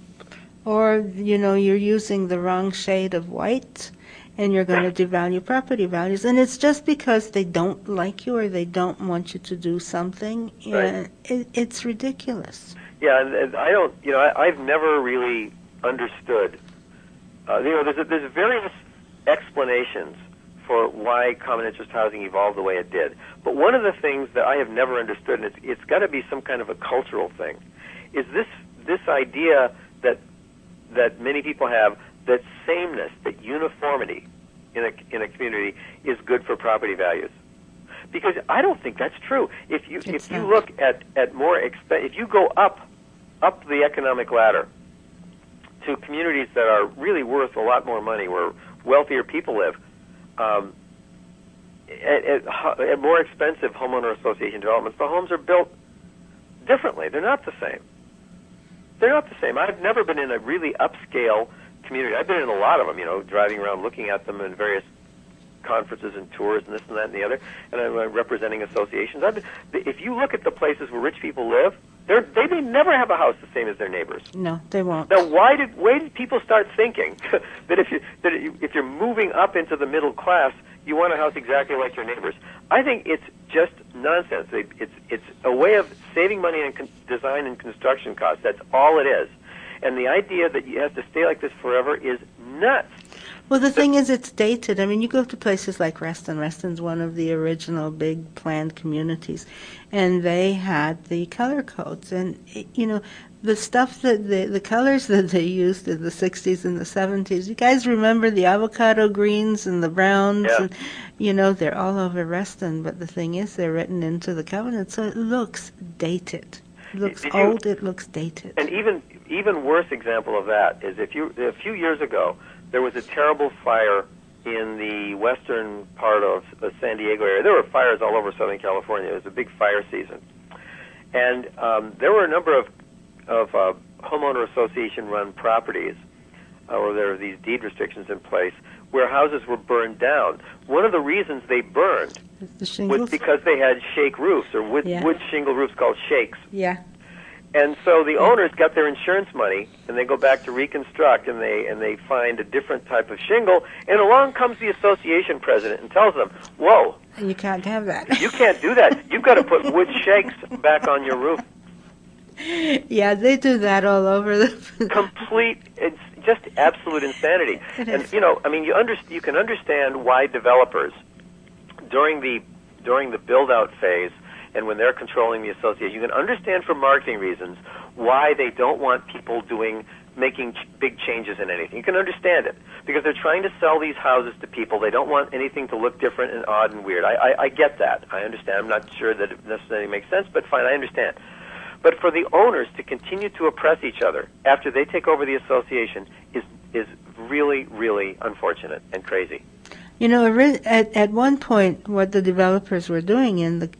Or, you know, you're using the wrong shade of white and you're going to devalue property values. And it's just because they don't like you or they don't want you to do something. Right. It's ridiculous. Yeah, and I've never really understood. There's various explanations for why common interest housing evolved the way it did. But one of the things that I have never understood, and it's got to be some kind of a cultural thing, is this idea that many people have that sameness, that uniformity in a community is good for property values. Because I don't think that's true. If you look at more if you go up the economic ladder to communities that are really worth a lot more money, where wealthier people live, at more expensive homeowner association developments, the homes are built differently. They're not the same. They're not the same. I've never been in a really upscale community. I've been in a lot of them, you know, driving around looking at them in various conferences and tours and this and that and the other, and I'm representing associations. If you look at the places where rich people live, they may never have a house the same as their neighbors. No, they won't. Now, why did people start thinking that if you're moving up into the middle class, you want a house exactly like your neighbors? I think it's just nonsense. It's a way of saving money on design and construction costs. That's all it is. And the idea that you have to stay like this forever is nuts. Well, the thing is, it's dated. I mean, you go to places like Reston. Reston's one of the original big planned communities, and they had the color codes. And, you know, the stuff that the colors that they used in the 60s and the 70s, you guys remember the avocado greens and the browns? Yeah. And, you know, they're all over Reston, but the thing is, they're written into the covenant, so it looks dated. It looks old, it looks dated. And even worse example of that is a few years ago, there was a terrible fire in the western part of the San Diego area. There were fires all over Southern California. It was a big fire season. And there were a number of homeowner association-run properties where there were these deed restrictions in place where houses were burned down. One of the reasons they burned was because they had shake roofs or wood shingle roofs called shakes. Yeah. And so the owners got their insurance money, and they go back to reconstruct, and they find a different type of shingle. And along comes the association president and tells them, "Whoa, you can't have that. You can't do that. You've got to put wood shakes back on your roof." Yeah, they do that all over the complete. It's just absolute insanity. And you know, I mean, you can understand why developers during the build out phase. And when they're controlling the association, you can understand for marketing reasons why they don't want people making big changes in anything. You can understand it because they're trying to sell these houses to people. They don't want anything to look different and odd and weird. I get that. I understand. I'm not sure that it necessarily makes sense, but fine, I understand. But for the owners to continue to oppress each other after they take over the association is really, really unfortunate and crazy. You know, at one point, what the developers were doing in the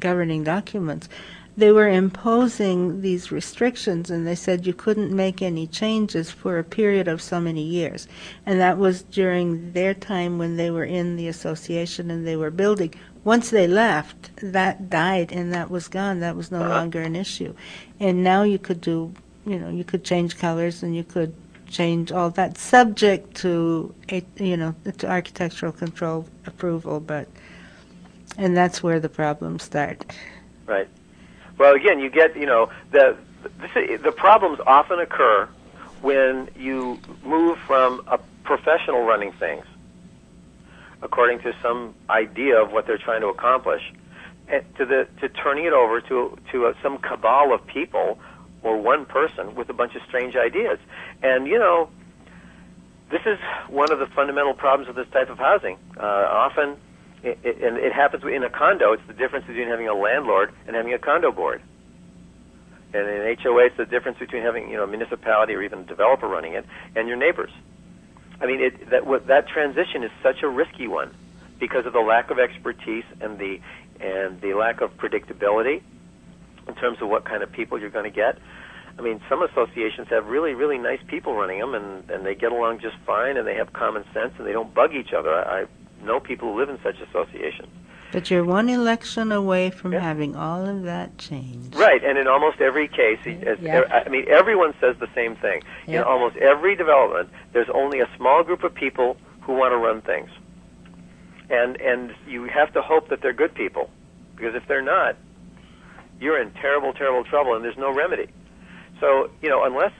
governing documents, they were imposing these restrictions, and they said you couldn't make any changes for a period of so many years. And that was during their time when they were in the association and they were building. Once they left, that died and that was gone. That was no longer an issue. And now you could you could change colors and you could change all that subject to architectural control approval, but... And that's where the problems start. Right. Well, again, you get, you know, the problems often occur when you move from a professional running things, according to some idea of what they're trying to accomplish, to turning it over to some cabal of people or one person with a bunch of strange ideas. And, you know, this is one of the fundamental problems with this type of housing. Often... and it happens in a condo. It's the difference between having a landlord and having a condo board. And in an HOA, it's the difference between having, you know, a municipality or even a developer running it and your neighbors. I mean, that transition is such a risky one because of the lack of expertise and the lack of predictability in terms of what kind of people you're going to get. I mean, some associations have really, really nice people running them, and they get along just fine, and they have common sense, and they don't bug each other. I know people who live in such associations. But you're one election away from having all of that change. Right, and in almost every case, I mean, everyone says the same thing. Yep. In almost every development, there's only a small group of people who want to run things. And you have to hope that they're good people, because if they're not, you're in terrible, terrible trouble, and there's no remedy. So, you know, unless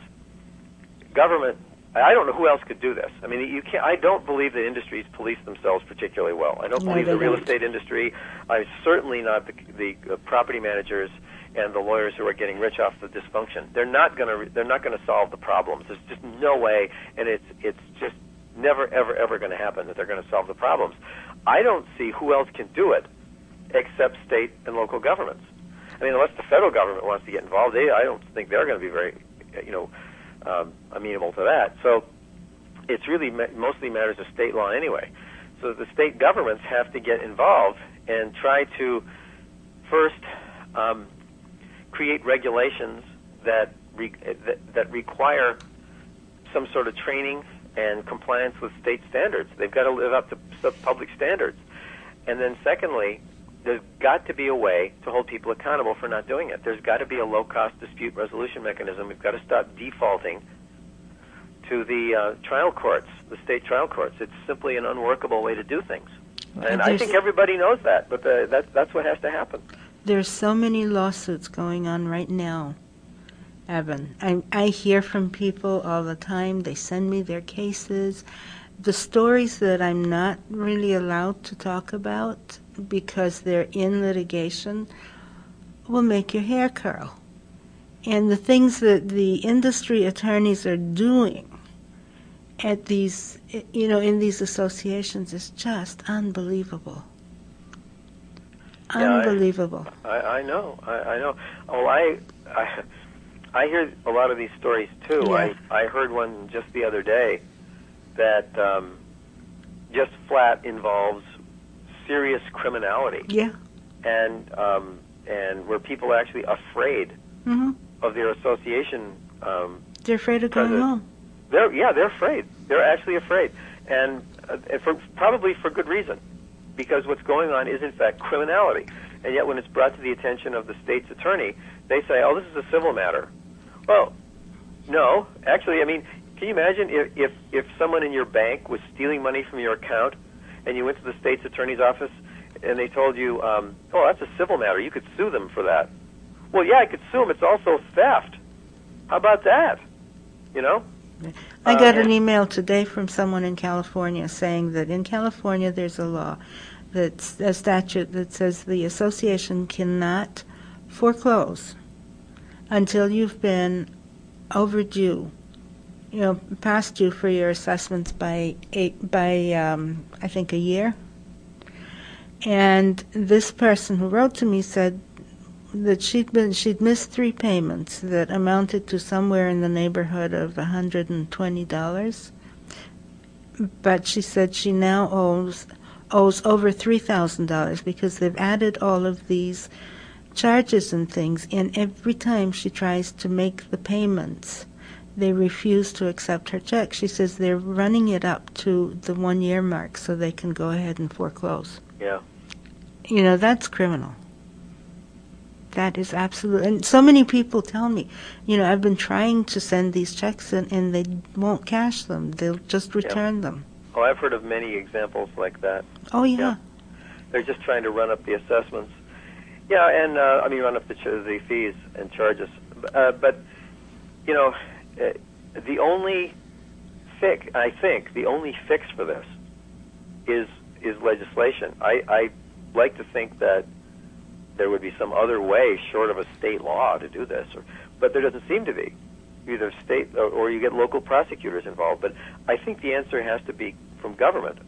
government... I don't know who else could do this. I mean, you can't. I don't believe that industries police themselves particularly well. I don't believe the real estate industry. I'm certainly not the property managers and the lawyers who are getting rich off the dysfunction. They're not going to solve the problems. There's just no way, and it's just never ever going to happen that they're going to solve the problems. I don't see who else can do it except state and local governments. I mean, unless the federal government wants to get involved, I don't think they're going to be very, amenable to that. So it's really mostly matters of state law anyway. So the state governments have to get involved and try to first create regulations that require some sort of training and compliance with state standards. They've got to live up to some public standards. And then secondly, there's got to be a way to hold people accountable for not doing it. There's got to be a low-cost dispute resolution mechanism. We've got to stop defaulting to the trial courts, the state trial courts. It's simply an unworkable way to do things. And I think everybody knows that, but that's what has to happen. There's so many lawsuits going on right now, Evan. I hear from people all the time. They send me their cases. The stories that I'm not really allowed to talk about because they're in litigation will make your hair curl. And the things that the industry attorneys are doing at these, you know, in these associations is just unbelievable. Yeah, unbelievable. I know. I know. Oh, I hear a lot of these stories too. Yeah. I heard one just the other day that just flat involves serious criminality. Yeah. And where people are actually afraid mm-hmm. of their association. They're afraid of going home. They're afraid. They're actually afraid. And probably for good reason, because what's going on is, in fact, criminality. And yet when it's brought to the attention of the state's attorney, they say, oh, this is a civil matter. Well, no. Actually, I mean, can you imagine if someone in your bank was stealing money from your account and you went to the state's attorney's office, and they told you, oh, that's a civil matter. You could sue them for that. Well, yeah, I could sue them. It's also theft. How about that? You know? I got an email today from someone in California saying that in California there's a law, that's a statute that says the association cannot foreclose until you've been overdue, you know, past due for your assessments by I think a year. And this person who wrote to me said that she'd missed three payments that amounted to somewhere in the neighborhood of $120, but she said she now owes over $3,000 because they've added all of these charges and things, and every time she tries to make the payments, they refuse to accept her check. She says they're running it up to the one-year mark so they can go ahead and foreclose. Yeah. You know, that's criminal. That is absolute. And so many people tell me, you know, I've been trying to send these checks in, and they won't cash them. They'll just return them. Oh, I've heard of many examples like that. Oh, yeah. They're just trying to run up the assessments. Yeah, and, run up the fees and charges. But, you know... The only fix for this is legislation. I like to think that there would be some other way short of a state law to do this, but there doesn't seem to be. Either state or you get local prosecutors involved. But I think the answer has to be from government.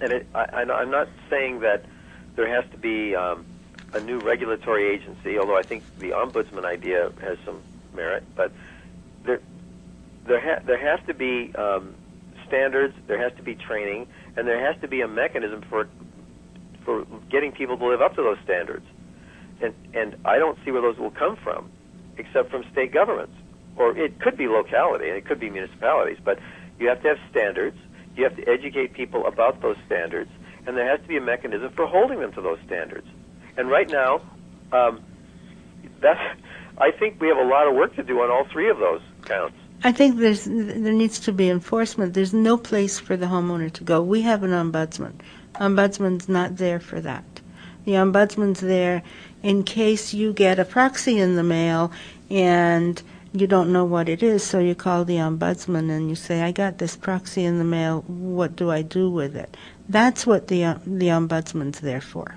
And I'm not saying that there has to be a new regulatory agency, although I think the ombudsman idea has some merit, but there has to be standards, there has to be training, and there has to be a mechanism for getting people to live up to those standards. And I don't see where those will come from, except from state governments. Or it could be locality, and it could be municipalities, but you have to have standards, you have to educate people about those standards, and there has to be a mechanism for holding them to those standards. And right now, I think we have a lot of work to do on all three of those counts. I think there needs to be enforcement. There's no place for the homeowner to go. We have an ombudsman. Ombudsman's not there for that. The ombudsman's there in case you get a proxy in the mail and you don't know what it is, so you call the ombudsman and you say, I got this proxy in the mail, what do I do with it? That's what the ombudsman's there for.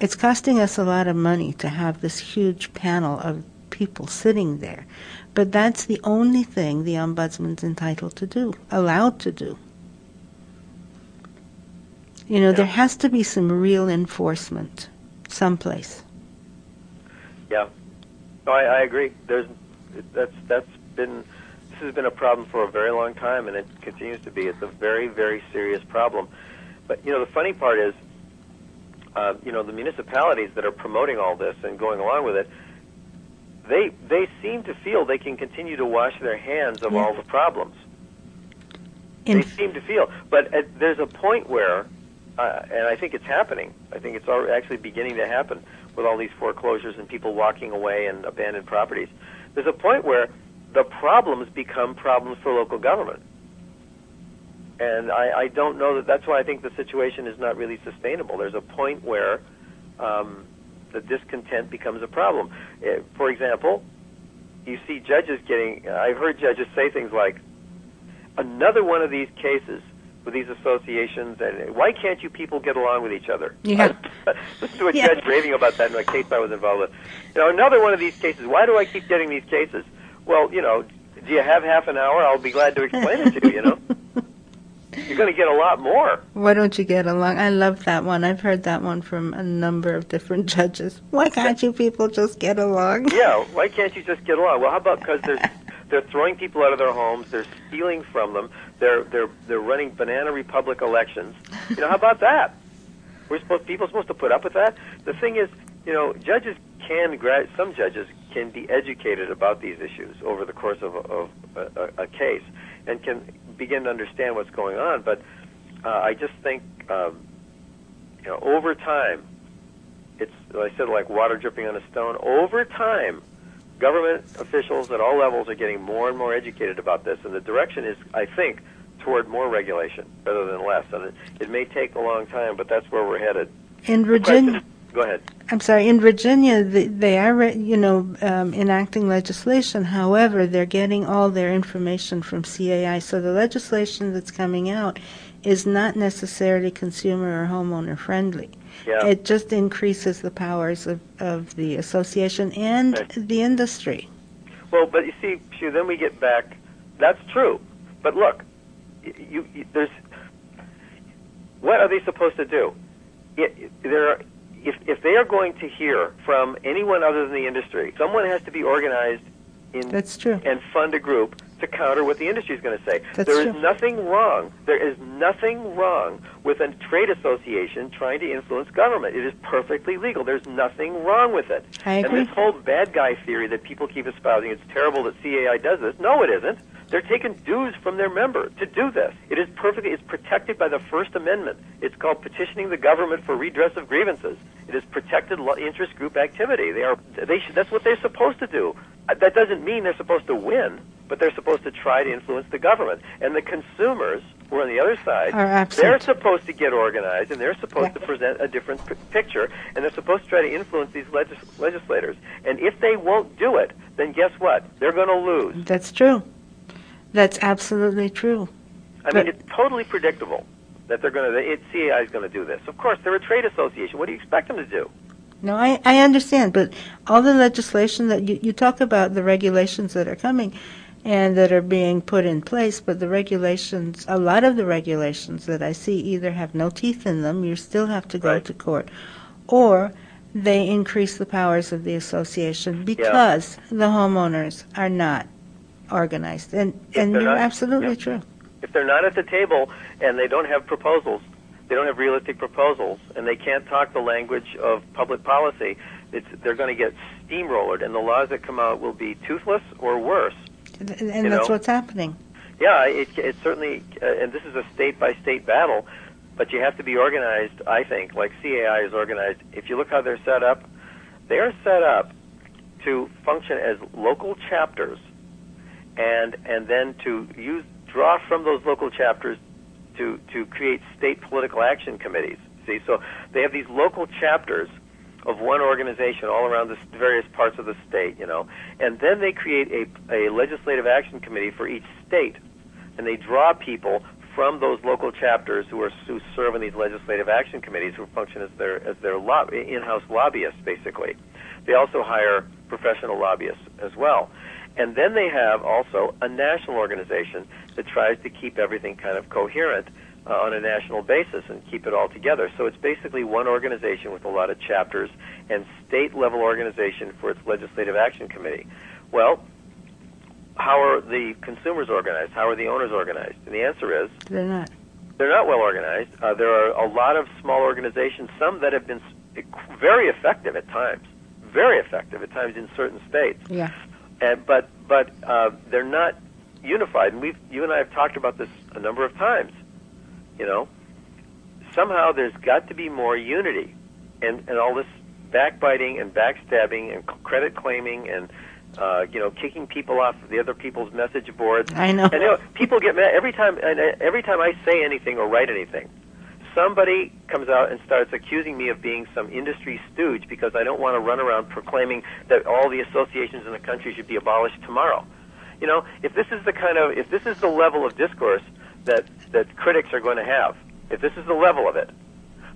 It's costing us a lot of money to have this huge panel of people sitting there, but that's the only thing the ombudsman's entitled to do, allowed to do. You know, yeah. There has to be some real enforcement someplace. Yeah, no, I agree. This has been a problem for a very long time, and it continues to be. It's a very, very serious problem. But you know, the funny part is, the municipalities that are promoting all this and going along with it, they seem to feel they can continue to wash their hands of all the problems. But there's a point where, and I think it's happening. I think it's actually beginning to happen with all these foreclosures and people walking away and abandoned properties. There's a point where the problems become problems for local government. And I don't know that that's why I think the situation is not really sustainable. There's a point where the discontent becomes a problem. For example, you see judges I've heard judges say things like, another one of these cases with these associations, and why can't you people get along with each other? Yeah. Listen to a judge raving about that in a case I was involved with. You know, another one of these cases, why do I keep getting these cases? Well, you know, do you have half an hour? I'll be glad to explain it to you, you know. You're going to get a lot more. Why don't you get along? I love that one. I've heard that one from a number of different judges. Why can't you people just get along? Yeah, why can't you just get along? Well, how about because they're throwing people out of their homes, they're stealing from them, they're running banana republic elections. You know, how about that? People are supposed to put up with that? The thing is, you know, some judges can be educated about these issues over the course of a case and can begin to understand what's going on. But I just think, over time, it's, like I said, like water dripping on a stone. Over time, government officials at all levels are getting more and more educated about this, and the direction is, I think, toward more regulation rather than less. And it may take a long time, but that's where we're headed. In Virginia, go ahead. I'm sorry. In Virginia, they are, enacting legislation. However, they're getting all their information from CAI, so the legislation that's coming out is not necessarily consumer or homeowner friendly. Yeah. It just increases the powers of the association and the industry. Well, but you see, Shu, then we get back. That's true. But look, what are they supposed to do? If they are going to hear from anyone other than the industry, someone has to be organized in That's true. And fund a group to counter what the industry is going to say. That's there is true. Nothing wrong. There is nothing wrong with a trade association trying to influence government. It is perfectly legal. There's nothing wrong with it. I agree. And this whole bad guy theory that people keep espousing, it's terrible that CAI does this. No, it isn't. They're taking dues from their member to do this. It's protected by the First Amendment. It's called petitioning the government for redress of grievances. It is protected interest group activity. That's what they're supposed to do. That doesn't mean they're supposed to win, but they're supposed to try to influence the government. And the consumers, who are on the other side, they're supposed to get organized, and they're supposed to present a different picture, and they're supposed to try to influence these legislators. And if they won't do it, then guess what? They're going to lose. That's true. That's absolutely true. I mean, it's totally predictable that CAI is going to do this. Of course, they're a trade association. What do you expect them to do? No, I understand, but all the legislation that you talk about, the regulations that are coming and that are being put in place, but a lot of the regulations that I see either have no teeth in them, you still have to go to court, or they increase the powers of the association because the homeowners are not organized. And you're absolutely true. If they're not at the table and they don't have proposals, they don't have realistic proposals, and they can't talk the language of public policy, they're going to get steamrollered, and the laws that come out will be toothless or worse. And that's what's happening. Yeah, it certainly, and this is a state-by-state battle, but you have to be organized, I think, like CAI is organized. If you look how they're set up, they are set up to function as local chapters and then to draw from those local chapters to create state political action committees. See, so they have these local chapters of one organization all around the various parts of the state, and then they create a legislative action committee for each state, and they draw people from those local chapters who serve in these legislative action committees, who function as their in-house lobbyists, basically. They also hire professional lobbyists as well. And then they have also a national organization that tries to keep everything kind of coherent on a national basis and keep it all together. So it's basically one organization with a lot of chapters and state-level organization for its legislative action committee. Well, how are the consumers organized? How are the owners organized? And the answer is they're not. They're not well organized. There are a lot of small organizations, some that have been very effective at times, in certain states. Yeah. But they're not unified. And you and I have talked about this a number of times. Somehow there's got to be more unity, and all this backbiting and backstabbing and credit claiming and kicking people off the other people's message boards. I know. And people get mad every time I say anything or write anything. Somebody comes out and starts accusing me of being some industry stooge because I don't want to run around proclaiming that all the associations in the country should be abolished tomorrow. If this is the level of discourse that critics are going to have, if this is the level of it,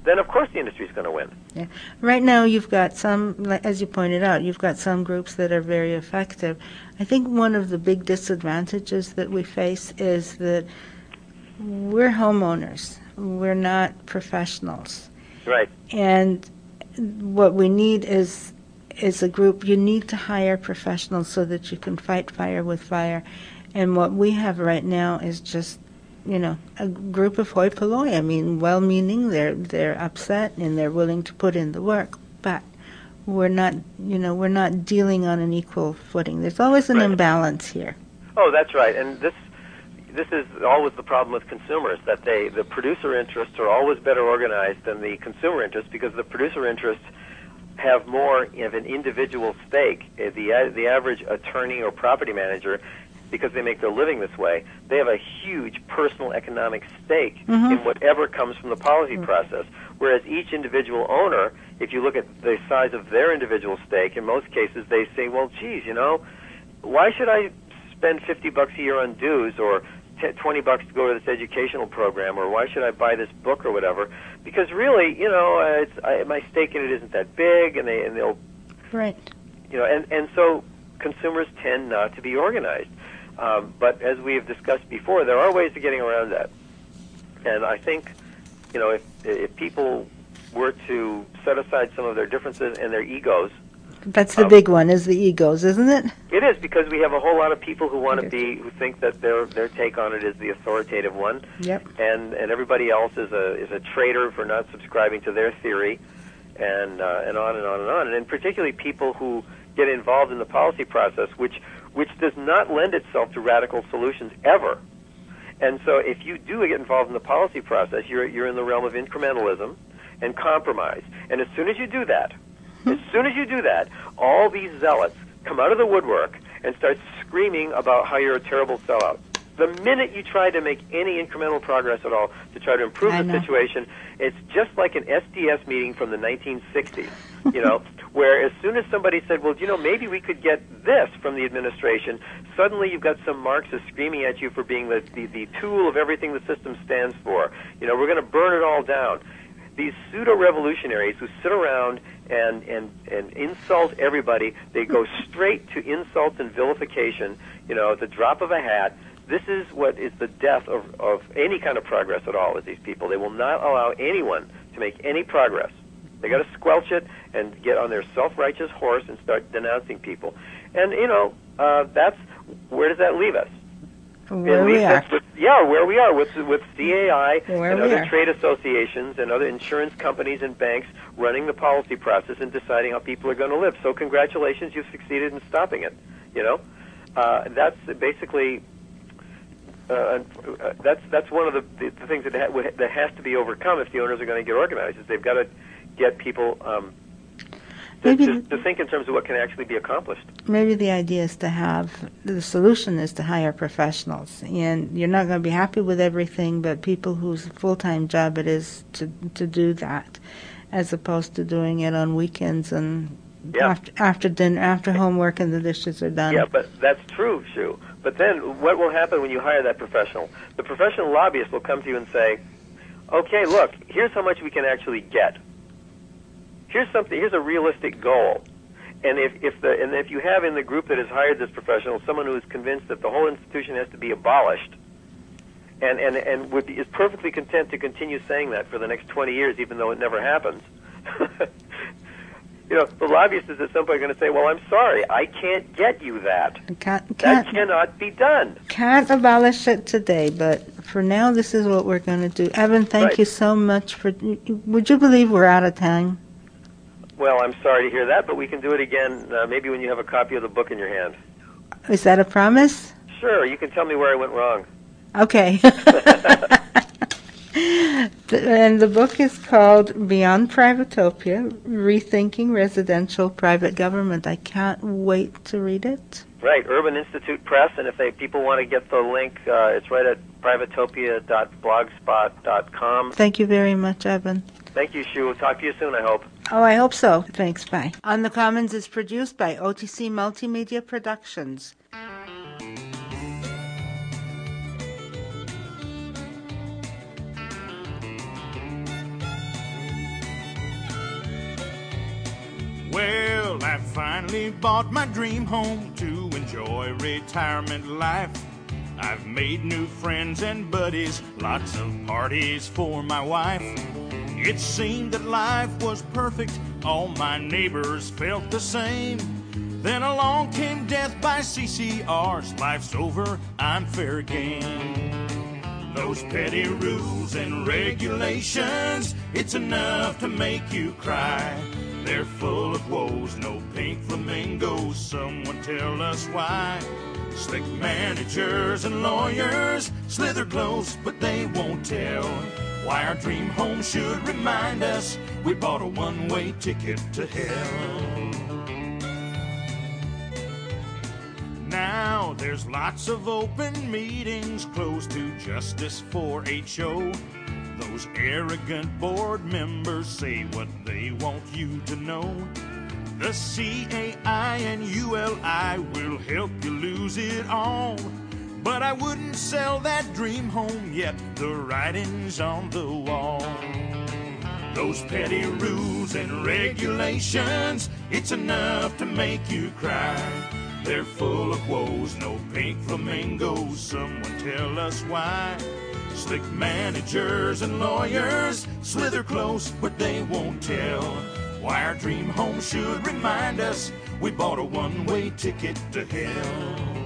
then of course the industry is going to win. Yeah. Right now you've got some, as you pointed out, you've got some groups that are very effective. I think one of the big disadvantages that we face is that we're homeowners. We're not professionals. Right. And what we need is a group. You need to hire professionals so that you can fight fire with fire. And what we have right now is just, a group of hoi polloi. I mean, well-meaning. They're upset and they're willing to put in the work, but we're not dealing on an equal footing. There's always an imbalance here. Oh, that's right. And This is always the problem with consumers, that the producer interests are always better organized than the consumer interests, because the producer interests have more of an individual stake. The average attorney or property manager, because they make their living this way, they have a huge personal economic stake in whatever comes from the policy process. Whereas each individual owner, if you look at the size of their individual stake, in most cases they say, well, geez, why should I spend $50 a year on dues, or $20 to go to this educational program, or why should I buy this book or whatever? Because really, my stake in it isn't that big, and they'll, right? And so consumers tend not to be organized. But as we have discussed before, there are ways of getting around that. And I think, if people were to set aside some of their differences and their egos. That's the big one, is the egos, isn't it? It is, because we have a whole lot of people who want to be, who think that their take on it is the authoritative one. Yep. And everybody else is a traitor for not subscribing to their theory, and on and on and on. And particularly people who get involved in the policy process, which does not lend itself to radical solutions ever. And so, if you do get involved in the policy process, you're in the realm of incrementalism and compromise. And as soon as you do that. As soon as you do that, all these zealots come out of the woodwork and start screaming about how you're a terrible sellout. The minute you try to make any incremental progress at all to try to improve the situation, it's just like an SDS meeting from the 1960s, where as soon as somebody said, well, maybe we could get this from the administration, suddenly you've got some Marxists screaming at you for being the tool of everything the system stands for. We're going to burn it all down. These pseudo-revolutionaries who sit around and insult everybody, they go straight to insult and vilification, at the drop of a hat. This is what is the death of any kind of progress at all with these people. They will not allow anyone to make any progress. They got to squelch it and get on their self-righteous horse and start denouncing people. And, that's where does that leave us? Where we are with CAI and other trade associations and other insurance companies and banks running the policy process and deciding how people are going to live. So congratulations, you've succeeded in stopping it. You know, that's basically that's one of the things that has to be overcome if the owners are going to get organized. Is they've got to get people to think in terms of what can actually be accomplished. Maybe the idea is to have, the solution is to hire professionals. And you're not going to be happy with everything, but people whose full-time job it is to do that, as opposed to doing it on weekends and after dinner, after homework and the dishes are done. Yeah, but that's true, Shu. But then what will happen when you hire that professional? The professional lobbyist will come to you and say, okay, look, here's how much we can actually get. Here's something. Here's a realistic goal, and if you have in the group that has hired this professional someone who is convinced that the whole institution has to be abolished, and is perfectly content to continue saying that for the next 20 years, even though it never happens, you know, the lobbyist is at some point going to say, "Well, I'm sorry, I can't get you that. That cannot be done. Can't abolish it today, but." For now, this is what we're going to do. Evan, thank you so much for. Would you believe we're out of time? Well, I'm sorry to hear that, but we can do it again, maybe when you have a copy of the book in your hand. Is that a promise? Sure. You can tell me where I went wrong. Okay. And the book is called Beyond Privatopia, Rethinking Residential Private Government. I can't wait to read it. Right. Urban Institute Press. And if people want to get the link, it's right at privatopia.blogspot.com. Thank you very much, Evan. Thank you, Shu. We'll talk to you soon, I hope. Oh, I hope so. Thanks. Bye. On the Commons is produced by OTC Multimedia Productions. Well, I finally bought my dream home to enjoy retirement life. I've made new friends and buddies, lots of parties for my wife. It seemed that life was perfect, all my neighbors felt the same. Then along came death by CCRs, life's over, I'm fair game. Those petty rules and regulations, it's enough to make you cry. They're full of woes, no pink flamingos, someone tell us why. Slick managers and lawyers slither close, but they won't tell why our dream home should remind us we bought a one-way ticket to hell. Now there's lots of open meetings close to justice for HO. Those arrogant board members say what they want you to know. The CAI and ULI will help you lose it all. But I wouldn't sell that dream home yet, the writing's on the wall. Those petty rules and regulations, it's enough to make you cry. They're full of woes, no pink flamingos, someone tell us why. Slick managers and lawyers slither close, but they won't tell why our dream home should remind us we bought a one-way ticket to hell.